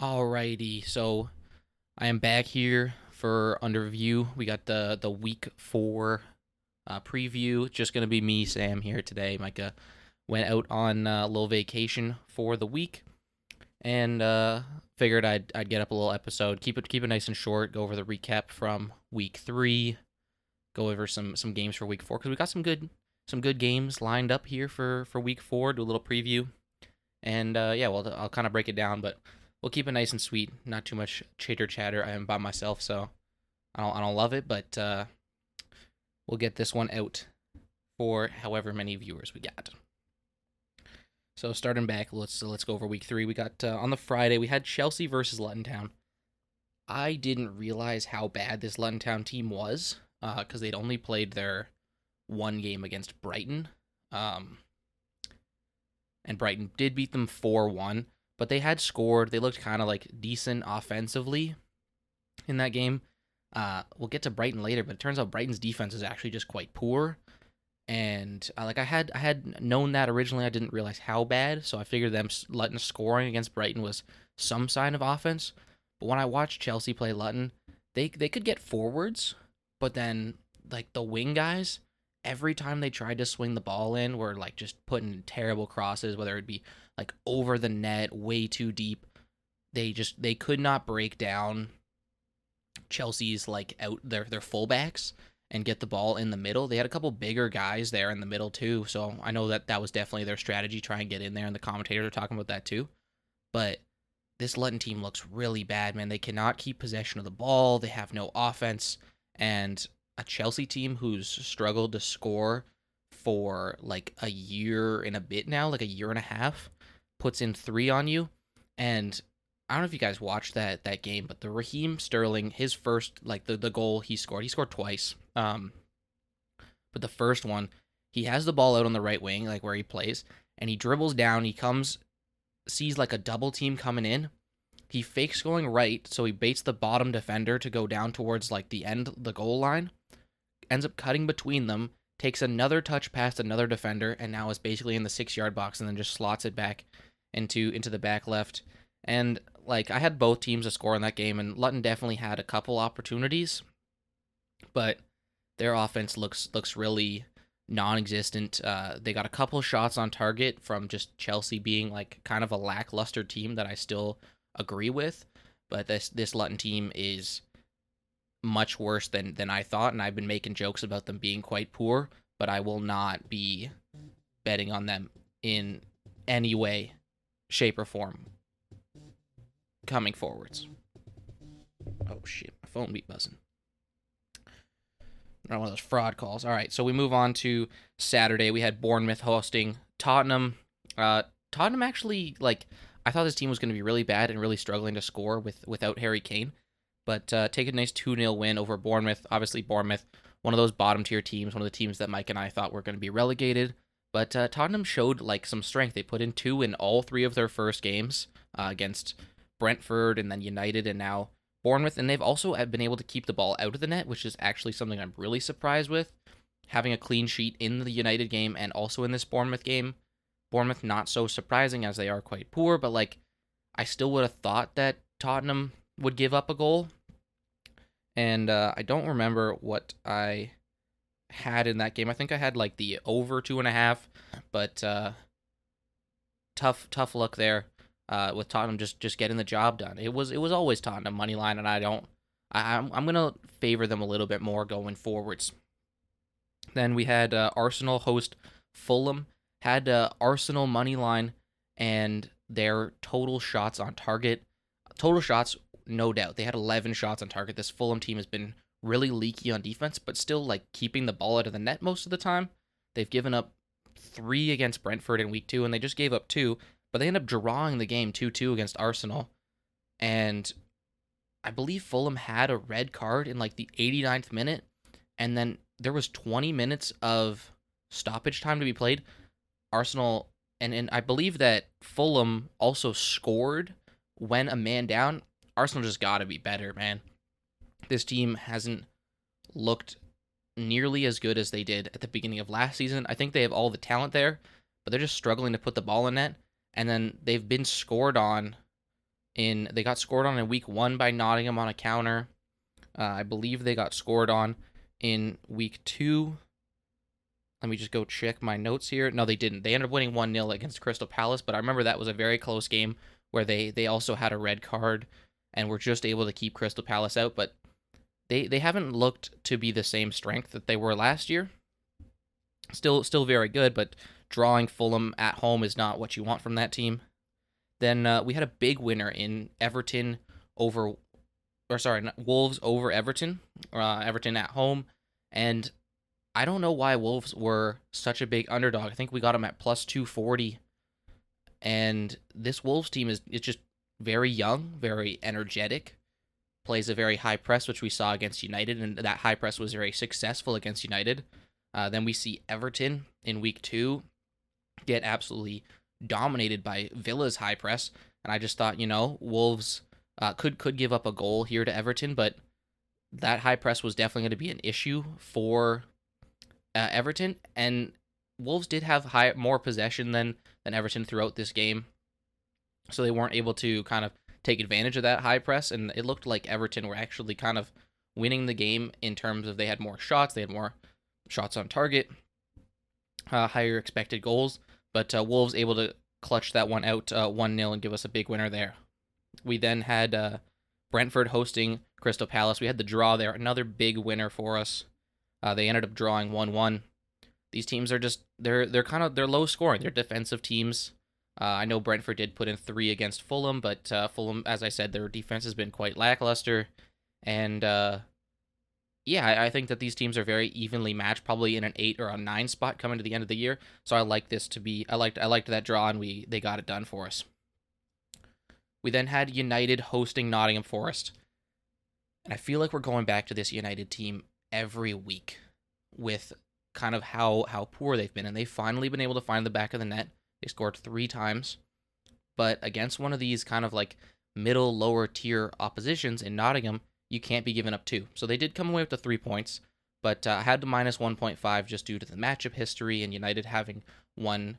Alrighty, so I am back here for under review. We got the week 4 preview. Just gonna be me, Sam, here today. Micah went out on a little vacation for the week, and figured I'd get up a little episode. Keep it nice and short. Go over the recap from week 3. Go over some games for week 4 because we got some good games lined up here for week 4. Do a little preview, and I'll kind of break it down, but. We'll keep it nice and sweet, not too much chitter chatter. I am by myself, so I don't love it, but we'll get this one out for however many viewers we got. So starting back, let's go over week 3. We got on the Friday we had Chelsea versus Luton Town. I didn't realize how bad this Luton Town team was because they'd only played their one game against Brighton, and Brighton did beat them 4-1. But they had scored. They looked kind of like decent offensively in that game. We'll get to Brighton later, but it turns out Brighton's defense is actually just quite poor. And I had known that originally. I didn't realize how bad. So I figured them Luton scoring against Brighton was some sign of offense. But when I watched Chelsea play Luton, they could get forwards, but then like the wing guys, every time they tried to swing the ball in, were like just putting terrible crosses, whether it be like over the net, way too deep. They could not break down Chelsea's like out their fullbacks and get the ball in the middle. They had a couple bigger guys there in the middle too, so I know that was definitely their strategy, try and get in there, and the commentators are talking about that too. But this Luton team looks really bad, man. They cannot keep possession of the ball. They have no offense, and a Chelsea team who's struggled to score for like a year and a bit now, like a year and a half, puts in 3 on you. And I don't know if you guys watched that game, but the Raheem Sterling, his first, like the goal he scored twice. But the first one, he has the ball out on the right wing, like where he plays, and he dribbles down, he comes, sees like a double team coming in. He fakes going right, so he baits the bottom defender to go down towards like the end, the goal line, ends up cutting between them, takes another touch past another defender, and now is basically in the 6-yard box, and then just slots it back into the back left. And like I had both teams to score in that game, and Luton definitely had a couple opportunities, but their offense looks really non-existent. They got a couple shots on target from just Chelsea being like kind of a lackluster team that I still agree with, but this Luton team is much worse than I thought, and I've been making jokes about them being quite poor, but I will not be betting on them in any way, shape, or form coming forwards. Oh, shit. My phone be buzzing. Not one of those fraud calls. All right, so we move on to Saturday. We had Bournemouth hosting Tottenham. Tottenham actually, like, I thought this team was going to be really bad and really struggling to score without Harry Kane. But take a nice 2-0 win over Bournemouth. Obviously, Bournemouth, one of those bottom-tier teams, one of the teams that Mike and I thought were going to be relegated. But Tottenham showed like some strength. They put in 2 in all 3 of their first games against Brentford and then United and now Bournemouth. And they've also been able to keep the ball out of the net, which is actually something I'm really surprised with. Having a clean sheet in the United game and also in this Bournemouth game. Bournemouth, not so surprising as they are quite poor, but like I still would have thought that Tottenham would give up a goal. And I don't remember what I had in that game. I think I had like the over 2.5, but tough luck there with Tottenham just getting the job done. It was always Tottenham money line, and I'm gonna favor them a little bit more going forwards. Then we had Arsenal host Fulham. Had Arsenal money line and their total shots on target. Total shots, no doubt. They had 11 shots on target. This Fulham team has been really leaky on defense, but still like keeping the ball out of the net most of the time. They've given up 3 against Brentford in week 2, and they just gave up 2, but they end up drawing the game 2-2 against Arsenal. And I believe Fulham had a red card in like the 89th minute, and then there was 20 minutes of stoppage time to be played. Arsenal, and I believe that Fulham also scored when a man down. Arsenal just got to be better, man. This team hasn't looked nearly as good as they did at the beginning of last season. I think they have all the talent there, but they're just struggling to put the ball in net, and then they've been scored on They got scored on in week one by Nottingham on a counter. I believe they got scored on in week two. Let me just go check my notes here. No, they didn't. They ended up winning 1-0 against Crystal Palace, but I remember that was a very close game where they also had a red card and were just able to keep Crystal Palace out, but they haven't looked to be the same strength that they were last year. Still very good, but drawing Fulham at home is not what you want from that team. Then we had a big winner in Wolves over Everton. Everton at home, and I don't know why Wolves were such a big underdog. I think we got them at plus 240, and this Wolves team is just very young, very energetic, plays a very high press, which we saw against United, and that high press was very successful against United. Then we see Everton in week two get absolutely dominated by Villa's high press, and I just thought, Wolves could give up a goal here to Everton, but that high press was definitely going to be an issue for Everton, and Wolves did have more possession than Everton throughout this game, so they weren't able to kind of take advantage of that high press, and it looked like Everton were actually kind of winning the game in terms of they had more shots, they had more shots on target, higher expected goals, but Wolves able to clutch that one out 1-0 and give us a big winner there. We then had Brentford hosting Crystal Palace. We had the draw there, another big winner for us. They ended up drawing 1-1. These teams are just they're low scoring. They're defensive teams. I know Brentford did put in 3 against Fulham, but Fulham, as I said, their defense has been quite lackluster. And I think that these teams are very evenly matched, probably in an 8 or a 9 spot coming to the end of the year. So I like this to be I liked that draw, and they got it done for us. We then had United hosting Nottingham Forest. And I feel like we're going back to this United team every week with kind of how poor they've been, and they've finally been able to find the back of the net. They scored 3 times, but against one of these kind of like middle lower tier oppositions in Nottingham, you can't be giving up 2. So they did come away with the 3 points, but I had to minus 1.5 just due to the matchup history and United having won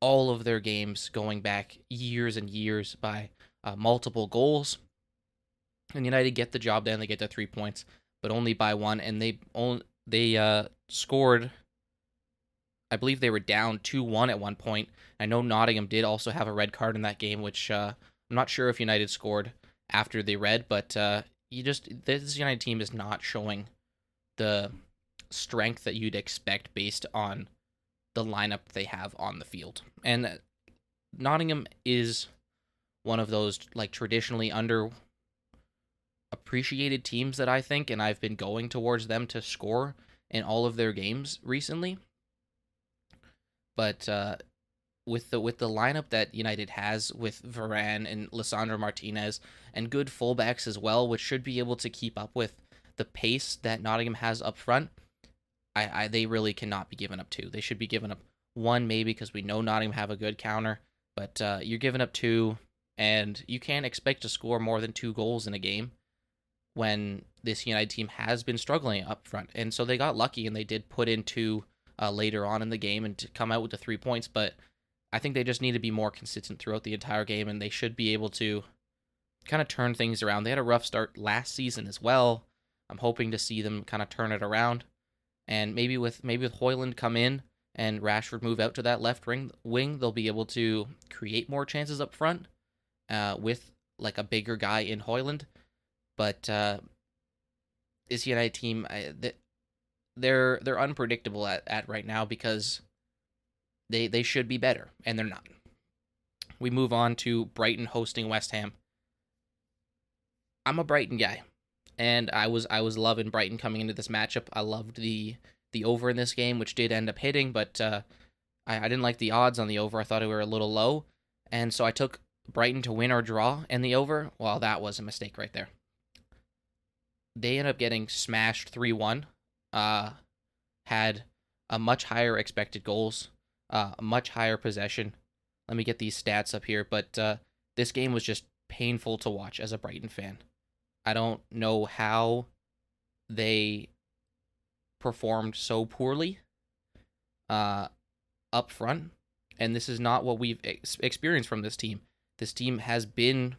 all of their games going back years and years by multiple goals. And United get the job done. They get the 3 points, but only by 1, and they scored. I believe they were down 2-1 at one point. I know Nottingham did also have a red card in that game, which I'm not sure if United scored after the red, but this United team is not showing the strength that you'd expect based on the lineup they have on the field. And Nottingham is one of those like traditionally underappreciated teams that I think, and I've been going towards them to score in all of their games recently. But with the lineup that United has with Varane and Lisandro Martinez and good fullbacks as well, which should be able to keep up with the pace that Nottingham has up front, they really cannot be given up 2. They should be given up 1 maybe, because we know Nottingham have a good counter, but you're giving up 2, and you can't expect to score more than 2 goals in a game when this United team has been struggling up front. And so they got lucky, and they did put in 2 later on in the game and to come out with the 3 points, but I think they just need to be more consistent throughout the entire game, and they should be able to kind of turn things around. They had a rough start last season as well. I'm hoping to see them kind of turn it around, and maybe with Højlund come in and Rashford move out to that left wing, they'll be able to create more chances up front with like a bigger guy in Højlund. But this United team, they're unpredictable at right now, because they should be better, and they're not. We move on to Brighton hosting West Ham. I'm a Brighton guy, and I was loving Brighton coming into this matchup. I loved the over in this game, which did end up hitting, but I didn't like the odds on the over. I thought it were a little low, and so I took Brighton to win or draw and the over. Well, that was a mistake right there. They end up getting smashed 3-1. Had a much higher expected goals, a much higher possession. Let me get these stats up here, but this game was just painful to watch as a Brighton fan. I don't know how they performed so poorly up front, and this is not what we've experienced from this team. This team has been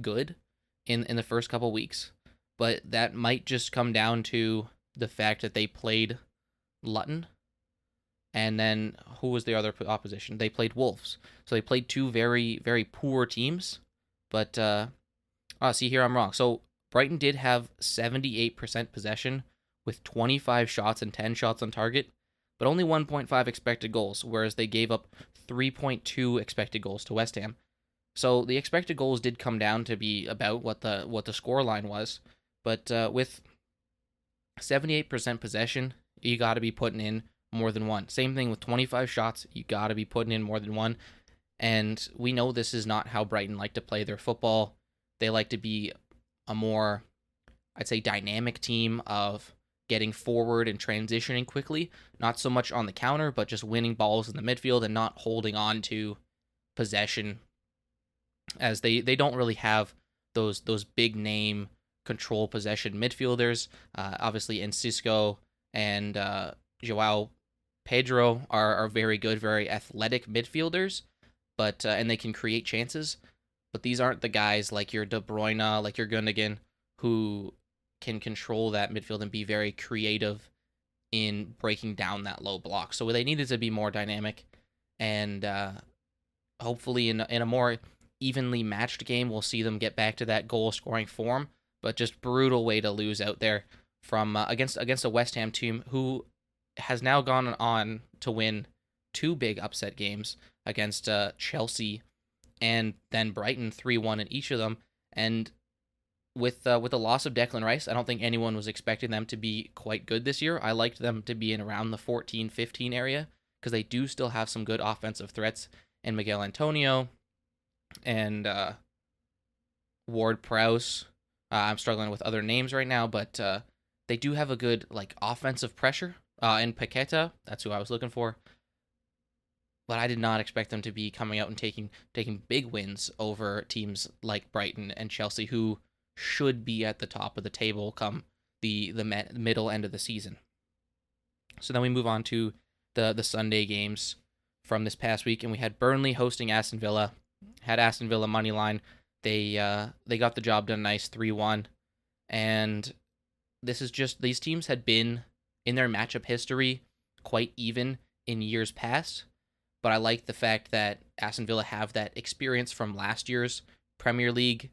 good in the first couple weeks, but that might just come down to the fact that they played Luton, and then who was the other opposition? They played Wolves. So they played two very, very poor teams, but see here, I'm wrong. So Brighton did have 78% possession with 25 shots and 10 shots on target, but only 1.5 expected goals, whereas they gave up 3.2 expected goals to West Ham. So the expected goals did come down to be about what the scoreline was, but with 78% possession, you got to be putting in more than one. Same thing with 25 shots, you got to be putting in more than one, and we know this is not how Brighton like to play their football. They like to be a more, I'd say, dynamic team of getting forward and transitioning quickly, not so much on the counter, but just winning balls in the midfield and not holding on to possession, as they don't really have those big name control possession midfielders. Obviously, Francisco and João Pedro are very good, very athletic midfielders, but and they can create chances. But these aren't the guys like your De Bruyne, like your Gundogan, who can control that midfield and be very creative in breaking down that low block. So they needed to be more dynamic, and hopefully in a more evenly matched game, we'll see them get back to that goal-scoring form. But just brutal way to lose out there from against a West Ham team who has now gone on to win two big upset games against Chelsea and then Brighton, 3-1 in each of them. And with the loss of Declan Rice, I don't think anyone was expecting them to be quite good this year. I liked them to be in around the 14-15 area because they do still have some good offensive threats in Miguel Antonio and Ward Prowse. I'm struggling with other names right now, but they do have a good offensive pressure. And Paqueta, that's who I was looking for. But I did not expect them to be coming out and taking big wins over teams like Brighton and Chelsea, who should be at the top of the table come the middle end of the season. So then we move on to the Sunday games from this past week, and we had Burnley hosting Aston Villa. Had Aston Villa money line. They got the job done nice, 3-1. And this is just, these teams had been in their matchup history quite even in years past, but I like the fact that Aston Villa have that experience from last year's Premier League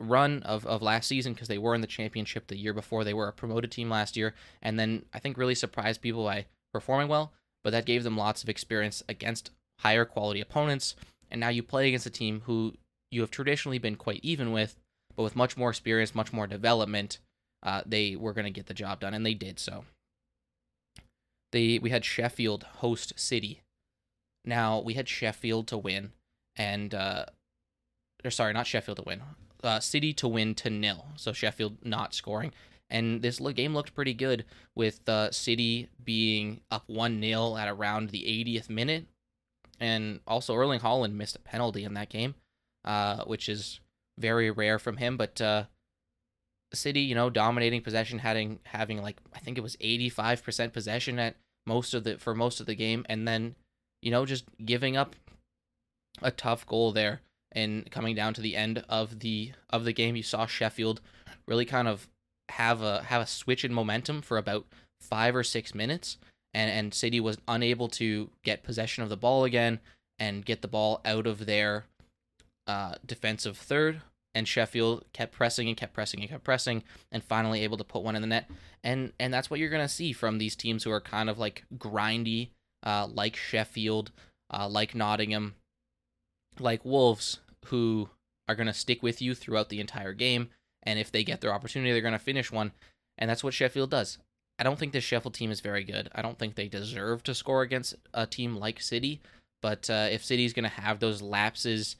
run of last season, because they were in the championship the year before. They were a promoted team last year, and then I think really surprised people by performing well, but that gave them lots of experience against higher quality opponents, and now you play against a team who you have traditionally been quite even with, but with much more experience, much more development, they were going to get the job done, and they did so. We had Sheffield host City. Now, we had Sheffield to win, and City to win 2-0, so Sheffield not scoring. And this game looked pretty good, with City being up 1-0 at around the 80th minute. And also Erling Haaland missed a penalty in that game, which is very rare from him. But City, dominating possession, having I think it was 85% possession at most of the game, and then just giving up a tough goal there. And coming down to the end of the game, you saw Sheffield really kind of have a switch in momentum for about 5 or 6 minutes, and City was unable to get possession of the ball again and get the ball out of their defensive third. And Sheffield kept pressing, and finally able to put one in the net. And that's what you're gonna see from these teams who are kind of grindy, like Sheffield, like Nottingham, like Wolves, who are going to stick with you throughout the entire game, and if they get their opportunity, they're going to finish one, and that's what Sheffield does. I don't think this Sheffield team is very good. I don't think they deserve to score against a team like City, but if City's going to have those lapses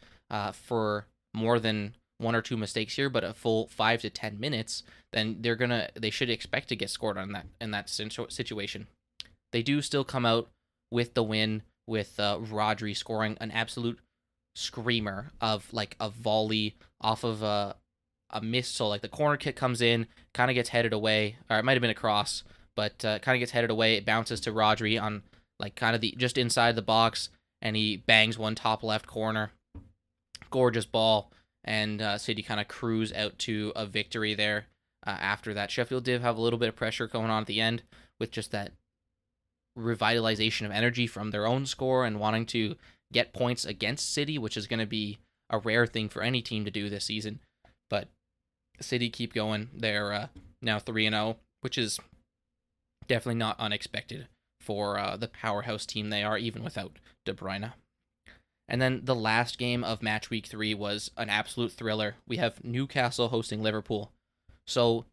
for more than 1 or 2 mistakes here, but a full 5 to 10 minutes, then they should expect to get scored on in that situation. They do still come out with the win, with Rodri scoring an absolute screamer of a volley off of a miss. So the corner kick comes in, kind of gets headed away, or it might have been a cross, but kind of gets headed away. It bounces to Rodri on kind of the just inside the box, and he bangs one top left corner. Gorgeous ball, and City kind of cruise out to a victory there after that. Sheffield did have a little bit of pressure going on at the end with just that revitalization of energy from their own score and wanting to get points against City, which is going to be a rare thing for any team to do this season. But City keep going. They're now 3-0, which is definitely not unexpected for the powerhouse team they are, even without De Bruyne. And then the last game of match week 3 was an absolute thriller. We have Newcastle hosting Liverpool. So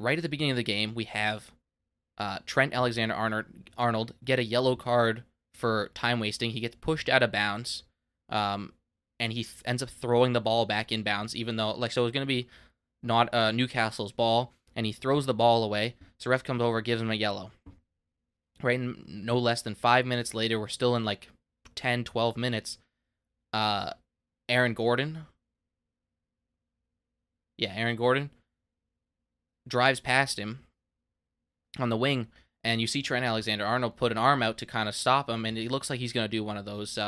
right at the beginning of the game, we have Trent Alexander-Arnold get a yellow card for time wasting. He gets pushed out of bounds, and he ends up throwing the ball back in bounds, even though, like, so it was going to be not Newcastle's ball, and he throws the ball away. So ref comes over, gives him a yellow. Right, and no less than 5 minutes later, we're still in like 10, 12 minutes. Aaron Gordon drives past him on the wing, and you see Trent Alexander-Arnold put an arm out to kind of stop him, and it looks like he's going to do one of those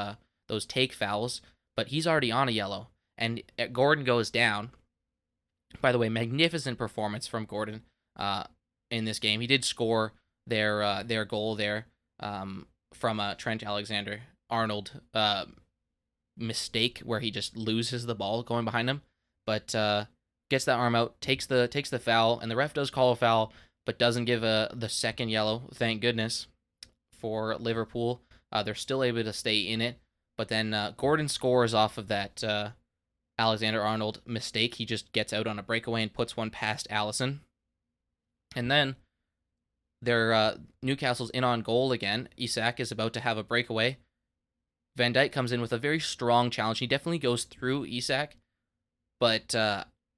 take fouls, but he's already on a yellow, and Gordon goes down. By the way, magnificent performance from Gordon in this game. He did score their goal there from a Trent Alexander-Arnold mistake where he just loses the ball going behind him, but gets that arm out, takes the foul, and the ref does call a foul, but doesn't give the second yellow, thank goodness, for Liverpool. They're still able to stay in it, but then Gordon scores off of that Alexander-Arnold mistake. He just gets out on a breakaway and puts one past Alisson. And then Newcastle's in on goal again. Isak is about to have a breakaway. Van Dijk comes in with a very strong challenge. He definitely goes through Isak, but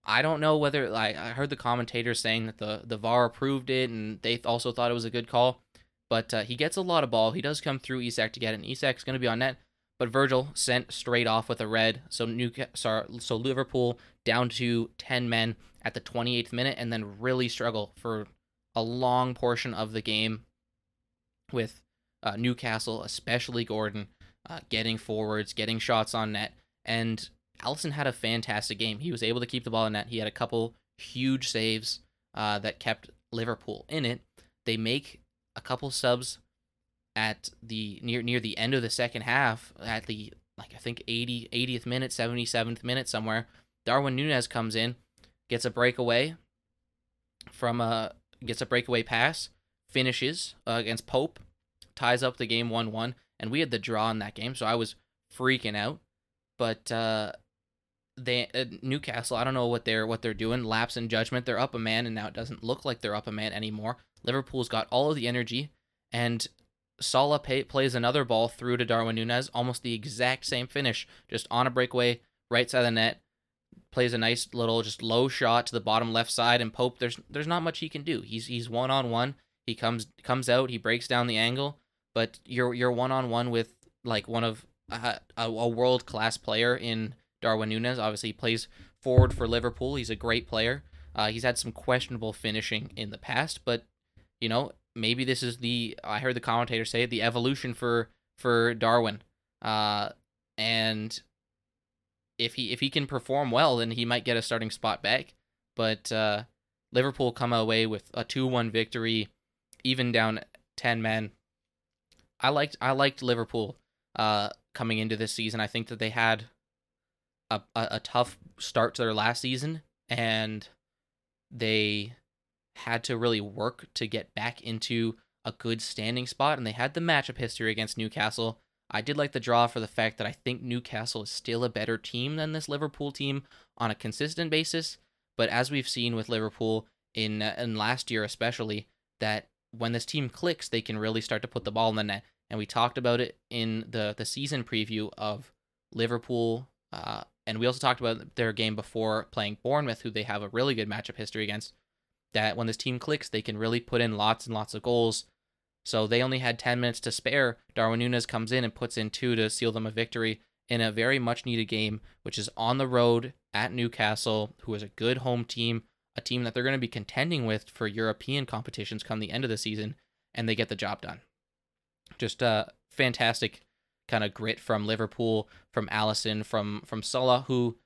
I don't know whether, like, I heard the commentators saying that the VAR approved it and they also thought it was a good call, but he gets a lot of ball. He does come through Isak to get it, and Isak's going to be on net, but Virgil sent straight off with a red. So Liverpool down to 10 men at the 28th minute, and then really struggle for a long portion of the game with Newcastle, especially Gordon, getting forwards, getting shots on net. And Alisson had a fantastic game. He was able to keep the ball in net. He had a couple huge saves that kept Liverpool in it. They make a couple subs at the near the end of the second half, at the, like, I think 80th minute, 77th minute somewhere. Darwin Núñez comes in, gets a breakaway pass, finishes against Pope, ties up the game 1-1, and we had the draw in that game, so I was freaking out. But Newcastle, I don't know what they're doing. Lapse in judgment. They're up a man, and now it doesn't look like they're up a man anymore. Liverpool's got all of the energy, and Salah plays another ball through to Darwin Núñez, almost the exact same finish, just on a breakaway, right side of the net. Plays a nice little just low shot to the bottom left side, and Pope, there's not much he can do. He's one-on-one. He comes out, he breaks down the angle, but you're one-on-one with, like, one of a world-class player in Darwin Núñez. Obviously, he plays forward for Liverpool. He's a great player. He's had some questionable finishing in the past, but, you know, maybe this is I heard the commentator say, the evolution for Darwin. And if he can perform well, then he might get a starting spot back. But Liverpool come away with a 2-1 victory, even down 10 men. I liked Liverpool coming into this season. I think that they had a tough start to their last season, and they had to really work to get back into a good standing spot, and they had the matchup history against Newcastle. I did like the draw for the fact that I think Newcastle is still a better team than this Liverpool team on a consistent basis, but as we've seen with Liverpool in last year especially, that when this team clicks, they can really start to put the ball in the net, and we talked about it in the season preview of Liverpool, and we also talked about their game before playing Bournemouth, who they have a really good matchup history against, that when this team clicks, they can really put in lots and lots of goals. So they only had 10 minutes to spare. Darwin Núñez comes in and puts in 2 to seal them a victory in a very much-needed game, which is on the road at Newcastle, who is a good home team, a team that they're going to be contending with for European competitions come the end of the season, and they get the job done. Just a fantastic kind of grit from Liverpool, from Alisson, from Salah, who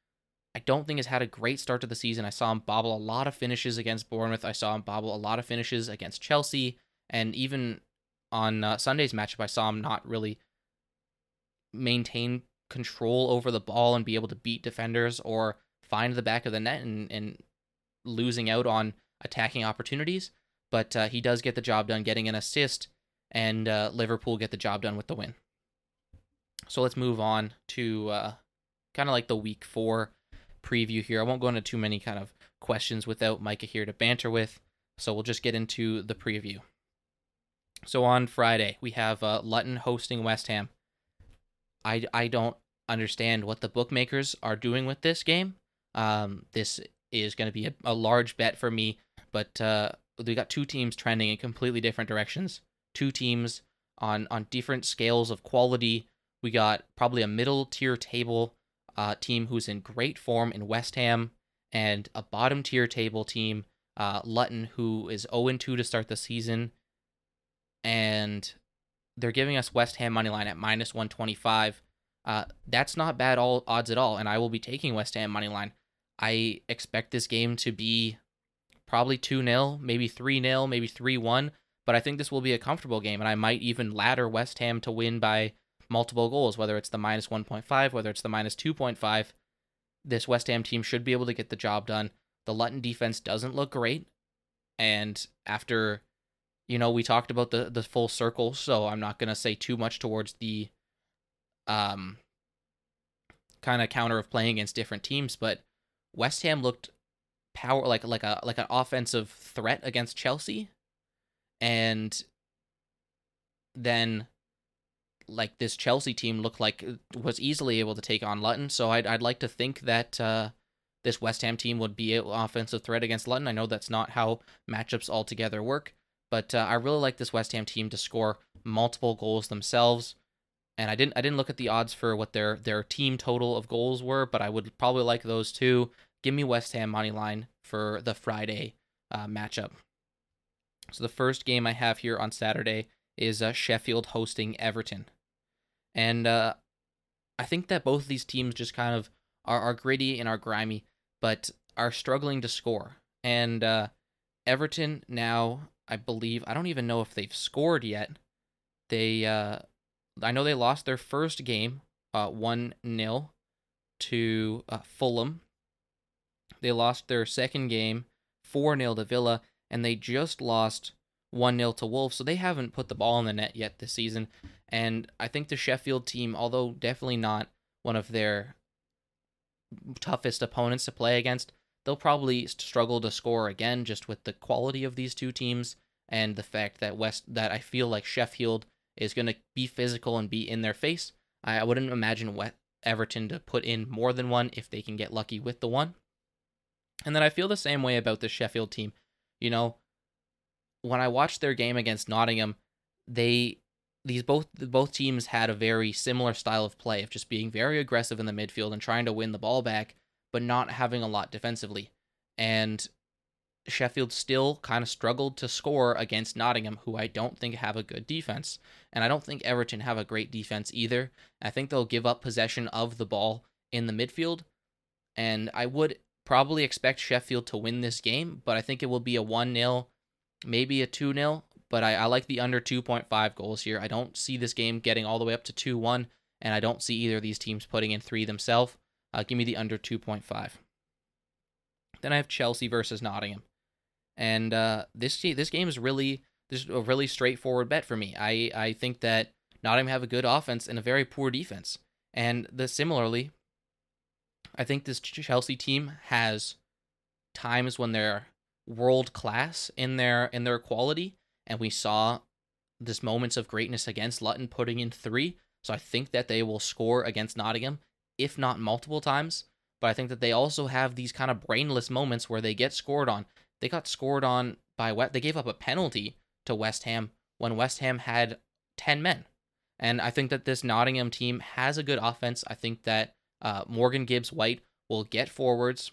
I don't think has had a great start to the season. I saw him bobble a lot of finishes against Bournemouth. I saw him bobble a lot of finishes against Chelsea. And even on Sunday's matchup, I saw him not really maintain control over the ball and be able to beat defenders or find the back of the net and losing out on attacking opportunities. But he does get the job done, getting an assist, and Liverpool get the job done with the win. So let's move on to kind of like the Week 4 preview here. I won't go into too many kind of questions without Micah here to banter with, so we'll just get into the preview. So on Friday, we have Luton hosting West Ham. I don't understand what the bookmakers are doing with this game. This is going to be a large bet for me, but we got two teams trending in completely different directions. Two teams on different scales of quality. We got probably a middle-tier table team who's in great form in West Ham, and a bottom-tier table team, Luton, who is 0-2 to start the season. And they're giving us West Ham moneyline at minus 125. That's not bad odds at all, and I will be taking West Ham moneyline. I expect this game to be probably 2-0, maybe 3-0, maybe 3-1, but I think this will be a comfortable game, and I might even ladder West Ham to win by multiple goals, whether it's the minus 1.5, whether it's the minus 2.5. This West Ham team should be able to get the job done. The Luton defense doesn't look great, and after, you know, we talked about the full circle, so I'm not going to say too much towards the kind of counter of playing against different teams, but West Ham looked like an offensive threat against Chelsea, and then like this Chelsea team looked like was easily able to take on Luton. So I'd like to think that this West Ham team would be an offensive threat against Luton. I know that's not how matchups altogether work, but I really like this West Ham team to score multiple goals themselves. And I didn't look at the odds for what their team total of goals were, but I would probably like those too. Give me West Ham money line for the Friday matchup. So the first game I have here on Saturday is Sheffield hosting Everton. And I think that both of these teams just kind of are gritty and are grimy, but are struggling to score. And Everton now, I believe, I don't even know if they've scored yet. They, I know they lost their first game 1-0 to Fulham. They lost their second game 4-0 to Villa, and they just lost 1-0 to Wolves, so they haven't put the ball in the net yet this season. And I think the Sheffield team, although definitely not one of their toughest opponents to play against, they'll probably struggle to score again, just with the quality of these two teams and the fact that that I feel like Sheffield is going to be physical and be in their face. I wouldn't imagine Everton to put in more than one if they can get lucky with the one. And then I feel the same way about the Sheffield team. You know, when I watched their game against Nottingham, both teams had a very similar style of play of just being very aggressive in the midfield and trying to win the ball back, but not having a lot defensively. And Sheffield still kind of struggled to score against Nottingham, who I don't think have a good defense. And I don't think Everton have a great defense either. I think they'll give up possession of the ball in the midfield. And I would probably expect Sheffield to win this game, but I think it will be a 1-0, maybe a 2-0, but I like the under 2.5 goals here. I don't see this game getting all the way up to 2-1, and I don't see either of these teams putting in 3 themselves. Give me the under 2.5. Then I have Chelsea versus Nottingham. And this game is a really straightforward bet for me. I think that Nottingham have a good offense and a very poor defense. And similarly, I think this Chelsea team has times when they're world class in their quality, and we saw this moments of greatness against Luton, putting in 3. So I think that they will score against Nottingham, if not multiple times. But I think that they also have these kind of brainless moments where they get scored on. They got scored on by they gave up a penalty to West Ham when West Ham had 10 men. And I think that this Nottingham team has a good offense. I think that Morgan Gibbs-White will get forwards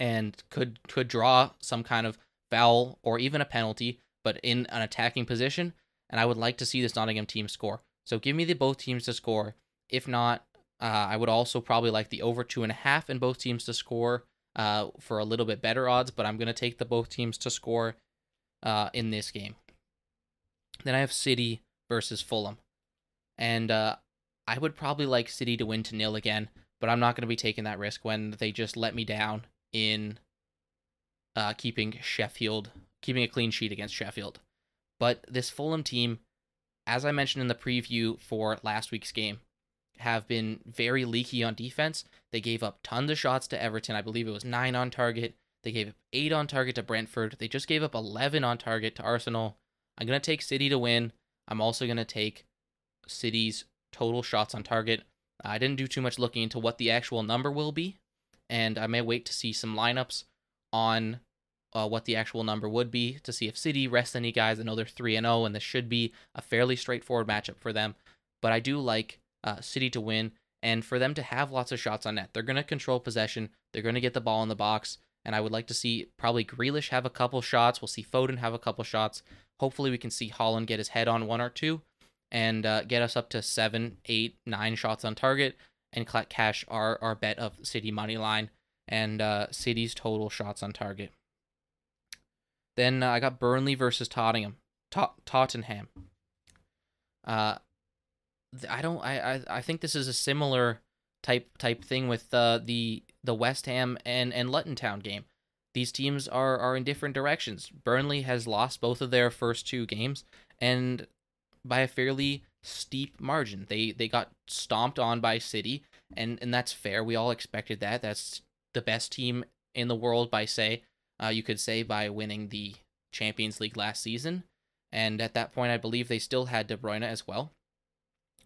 and could draw some kind of foul or even a penalty, but in an attacking position. And I would like to see this Nottingham team score. So give me both teams to score. If not, I would also probably like the over 2.5 in both teams to score for a little bit better odds, but I'm going to take the both teams to score in this game. Then I have City versus Fulham. And I would probably like City to win 2-0 again, but I'm not going to be taking that risk when they just let me down in keeping a clean sheet against Sheffield. But this Fulham team, as I mentioned in the preview for last week's game, have been very leaky on defense. They gave up tons of shots to Everton. I believe it was 9 on target. They gave up 8 on target to Brentford. They just gave up 11 on target to Arsenal. I'm going to take City to win. I'm also going to take City's total shots on target. I didn't do too much looking into what the actual number will be, and I may wait to see some lineups on what the actual number would be to see if City rests any guys. I know they're 3-0, and this should be a fairly straightforward matchup for them, but I do like City to win, and for them to have lots of shots on net. They're going to control possession. They're going to get the ball in the box, and I would like to see probably Grealish have a couple shots. We'll see Foden have a couple shots. Hopefully we can see Haaland get his head on one or two and get us up to 7, 8, 9 shots on target and cash our bet of City money line and City's total shots on target. Then I got Burnley versus Tottenham. I think this is a similar type thing with the West Ham and Luton Town game. These teams are in different directions. Burnley has lost both of their first two games and by a fairly steep margin. They got stomped on by City and that's fair. We all expected that. That's the best team in the world by winning the Champions League last season. And at that point I believe they still had De Bruyne as well.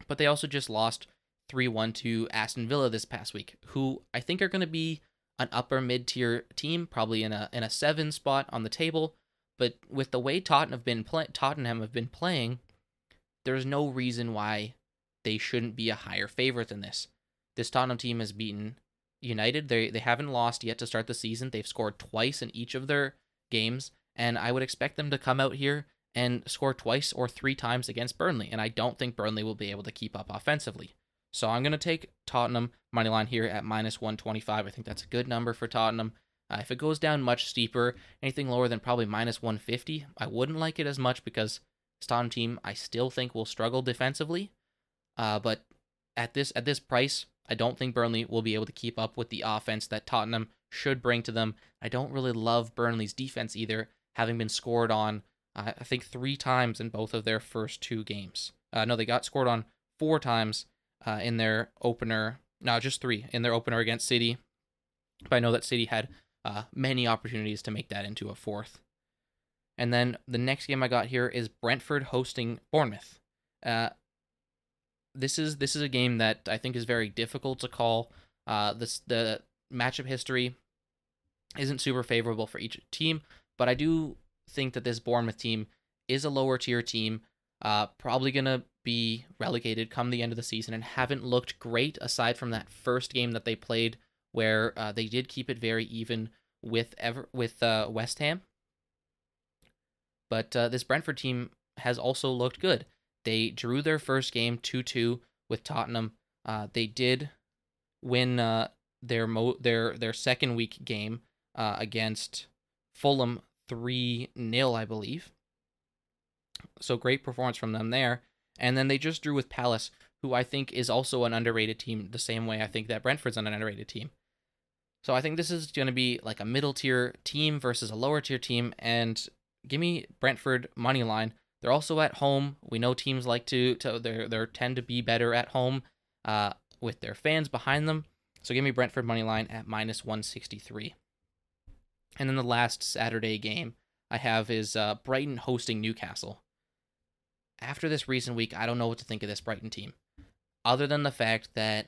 But they also just lost 3-1 to Aston Villa this past week, who I think are going to be an upper mid-tier team, probably in a 7 spot on the table. But with the way Tottenham have been playing, there's no reason why they shouldn't be a higher favorite than this. This Tottenham team has beaten United. They haven't lost yet to start the season. They've scored twice in each of their games, and I would expect them to come out here and score twice or 3 times against Burnley, and I don't think Burnley will be able to keep up offensively. So I'm going to take Tottenham money line here at -125. I think that's a good number for Tottenham. If it goes down much steeper, anything lower than probably -150, I wouldn't like it as much because this Tottenham team I still think will struggle defensively. But at this price, I don't think Burnley will be able to keep up with the offense that Tottenham should bring to them. I don't really love Burnley's defense either, having been scored on I think 3 times in both of their first 2 games. No, they got scored on 4 times. In their opener, no, just 3 in their opener against City. But I know that City had many opportunities to make that into a 4th. And then the next game I got here is Brentford hosting Bournemouth. This is a game that I think is very difficult to call. The matchup history isn't super favorable for each team, but I do think that this Bournemouth team is a lower tier team, probably gonna be relegated come the end of the season and haven't looked great aside from that first game that they played where they did keep it very even with West Ham. But this Brentford team has also looked good. They drew their first game 2-2 with Tottenham. They did win their second week game against Fulham 3-0, I believe. So great performance from them there. And then they just drew with Palace, who I think is also an underrated team, the same way I think that Brentford's an underrated team. So I think this is going to be like a middle-tier team versus a lower-tier team, and give me Brentford money line. They're also at home. We know teams like they tend to be better at home with their fans behind them. So give me Brentford money line at -163. And then the last Saturday game I have is Brighton hosting Newcastle. After this recent week, I don't know what to think of this Brighton team, other than the fact that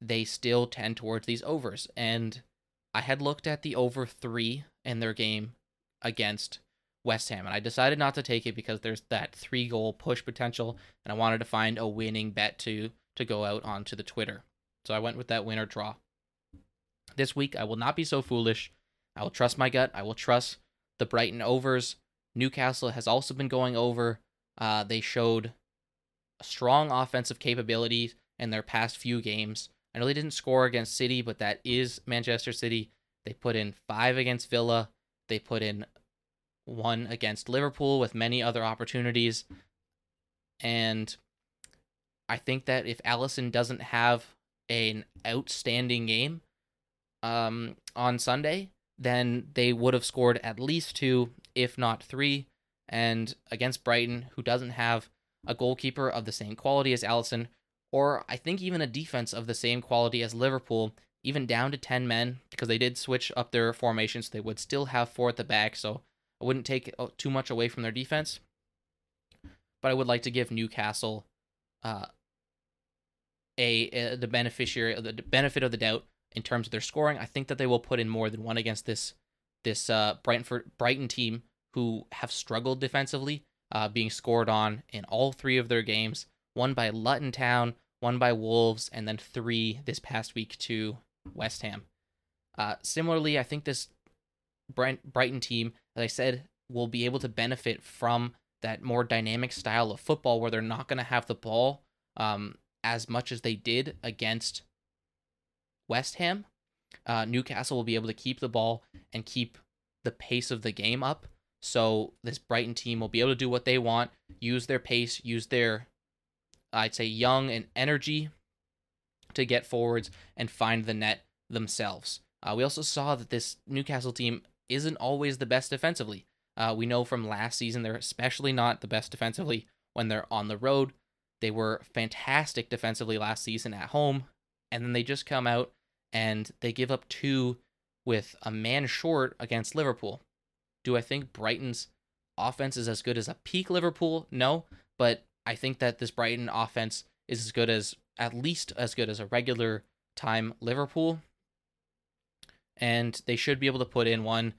they still tend towards these overs. And I had looked at the over 3 in their game against West Ham, and I decided not to take it because there's that 3-goal push potential, and I wanted to find a winning bet to go out onto the Twitter. So I went with that win or draw. This week, I will not be so foolish. I will trust my gut. I will trust the Brighton overs. Newcastle has also been going over. They showed strong offensive capabilities in their past few games. I know they didn't score against City, but that is Manchester City. They put in 5 against Villa. They put in 1 against Liverpool with many other opportunities. And I think that if Alisson doesn't have an outstanding game on Sunday, then they would have scored at least 2, if not 3. And against Brighton, who doesn't have a goalkeeper of the same quality as Alisson, or I think even a defense of the same quality as Liverpool, even down to 10 men, because they did switch up their formation, so they would still have 4 at the back, so I wouldn't take too much away from their defense. But I would like to give Newcastle the benefit of the doubt in terms of their scoring. I think that they will put in more than 1 against this Brighton team, who have struggled defensively, being scored on in all 3 of their games, 1 by Luton Town, 1 by Wolves, and then 3 this past week to West Ham. Similarly, I think this Brighton team, as I said, will be able to benefit from that more dynamic style of football where they're not going to have the ball as much as they did against West Ham. Newcastle will be able to keep the ball and keep the pace of the game up. So this Brighton team will be able to do what they want, use their pace, use their, I'd say, young and energy to get forwards and find the net themselves. We also saw that this Newcastle team isn't always the best defensively. We know from last season they're especially not the best defensively when they're on the road. They were fantastic defensively last season at home, and then they just come out and they give up 2 with a man short against Liverpool. Do I think Brighton's offense is as good as a peak Liverpool? No, but I think that this Brighton offense is as good as, at least as good as a regular time Liverpool. And they should be able to put in 1,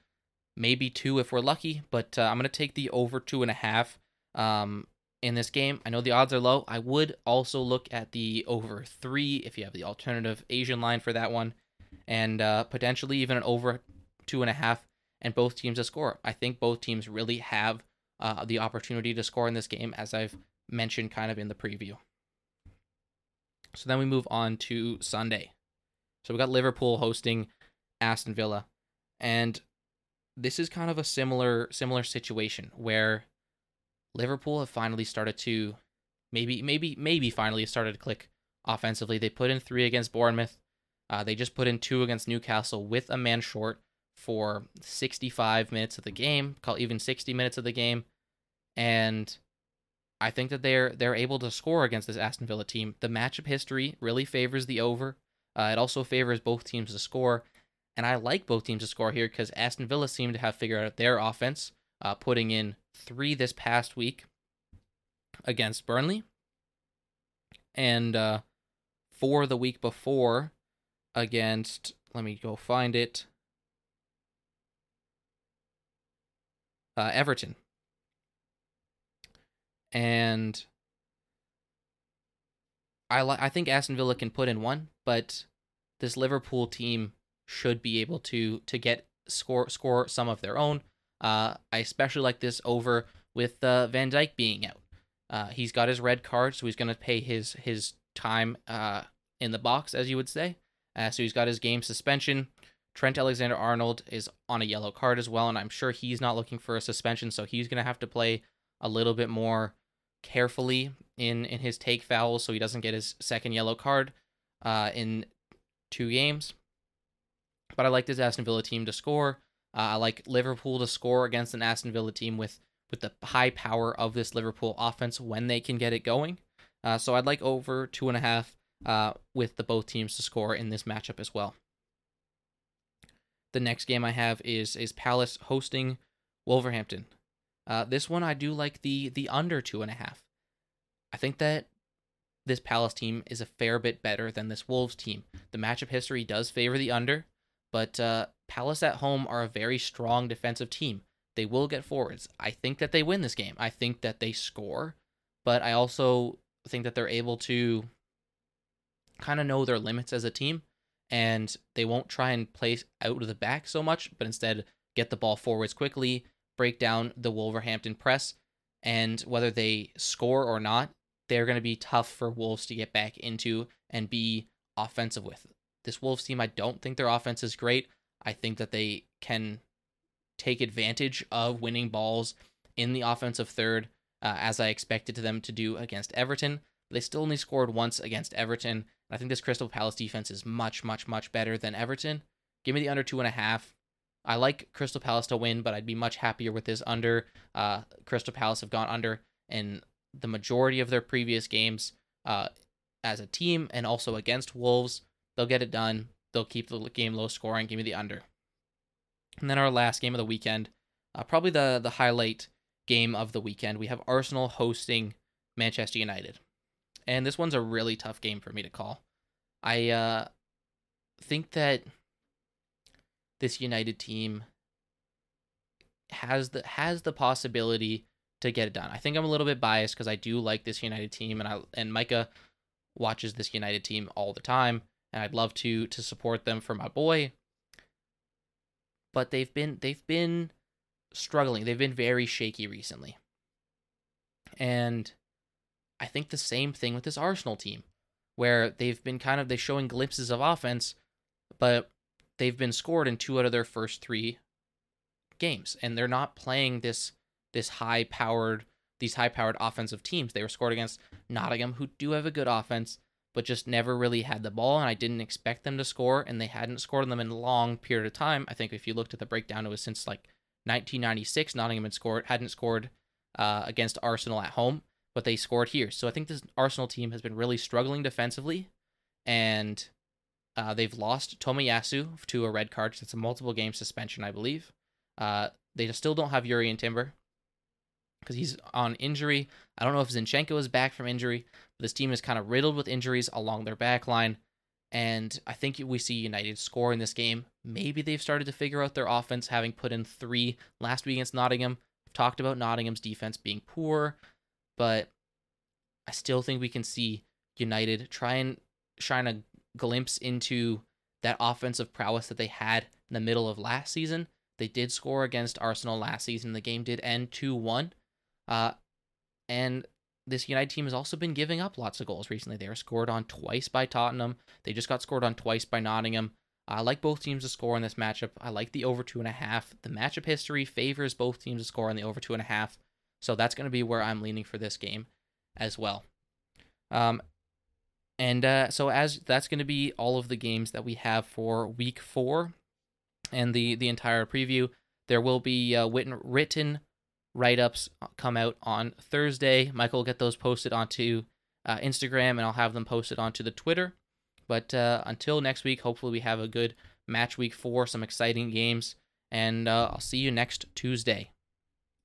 maybe 2 if we're lucky, but I'm going to take the over 2.5 in this game. I know the odds are low. I would also look at the over 3 if you have the alternative Asian line for that one, and potentially even an over 2.5. and both teams to score. I think both teams really have the opportunity to score in this game, as I've mentioned kind of in the preview. So then we move on to Sunday. So we got Liverpool hosting Aston Villa. And this is kind of a similar situation where Liverpool have finally started to maybe finally started to click offensively. They put in 3 against Bournemouth. They just put in 2 against Newcastle with a man short for 65 minutes of the game, even 60 minutes of the game, and I think that they're able to score against this Aston Villa team. The matchup history really favors the over. It also favors both teams to score, and I like both teams to score here because Aston Villa seem to have figured out their offense, putting in 3 this past week against Burnley, and 4 the week before against, let me go find it, Everton. And I think Aston Villa can put in 1, but this Liverpool team should be able to get score some of their own. I especially like this over with Van Dijk being out. He's got his red card, so he's going to pay his time in the box, as you would say. So he's got his game suspension. Trent Alexander-Arnold is on a yellow card as well, and I'm sure he's not looking for a suspension, so he's going to have to play a little bit more carefully in his take fouls so he doesn't get his second yellow card in 2 games. But I like this Aston Villa team to score. I like Liverpool to score against an Aston Villa team with the high power of this Liverpool offense when they can get it going. So I'd like over 2.5 with the both teams to score in this matchup as well. The next game I have is Palace hosting Wolverhampton. This one I do like the under 2.5. I think that this Palace team is a fair bit better than this Wolves team. The matchup history does favor the under, but Palace at home are a very strong defensive team. They will get forwards. I think that they win this game. I think that they score, but I also think that they're able to kind of know their limits as a team, and they won't try and play out of the back so much, but instead get the ball forwards quickly, break down the Wolverhampton press, and whether they score or not, they're going to be tough for Wolves to get back into and be offensive with. This Wolves team, I don't think their offense is great. I think that they can take advantage of winning balls in the offensive third, as I expected them to do against Everton. They still only scored once against Everton. I think this Crystal Palace defense is much, much, much better than Everton. Give me the under 2.5. I like Crystal Palace to win, but I'd be much happier with this under. Crystal Palace have gone under in the majority of their previous games as a team and also against Wolves. They'll get it done. They'll keep the game low scoring. Give me the under. And then our last game of the weekend, probably the highlight game of the weekend, we have Arsenal hosting Manchester United. And this one's a really tough game for me to call. I think that this United team has the possibility to get it done. I think I'm a little bit biased because I do like this United team, and Micah watches this United team all the time, and I'd love to support them for my boy. But they've been struggling. They've been very shaky recently. And I think the same thing with this Arsenal team, where they've been they're showing glimpses of offense, but they've been scored in 2 out of their first 3 games, and they're not playing these high-powered offensive teams. They were scored against Nottingham, who do have a good offense, but just never really had the ball, and I didn't expect them to score, and they hadn't scored on them in a long period of time. I think if you looked at the breakdown, it was since like 1996, Nottingham hadn't scored against Arsenal at home, but they scored here. So I think this Arsenal team has been really struggling defensively, and they've lost Tomiyasu to a red card. It's a multiple-game suspension, I believe. They still don't have Yuri and Timber because he's on injury. I don't know if Zinchenko is back from injury, but this team is kind of riddled with injuries along their back line, and I think we see United score in this game. Maybe they've started to figure out their offense, having put in 3 last week against Nottingham. We've talked about Nottingham's defense being poor, but I still think we can see United try and shine a glimpse into that offensive prowess that they had in the middle of last season. They did score against Arsenal last season. The game did end 2-1. And this United team has also been giving up lots of goals recently. They were scored on twice by Tottenham. They just got scored on twice by Nottingham. I like both teams to score in this matchup. I like the over 2.5. The matchup history favors both teams to score on the over 2.5. So that's going to be where I'm leaning for this game as well. So that's going to be all of the games that we have for week 4 and the entire preview. There will be written write-ups come out on Thursday. Michael will get those posted onto Instagram, and I'll have them posted onto the Twitter. But until next week, hopefully we have a good match week 4, some exciting games, and I'll see you next Tuesday.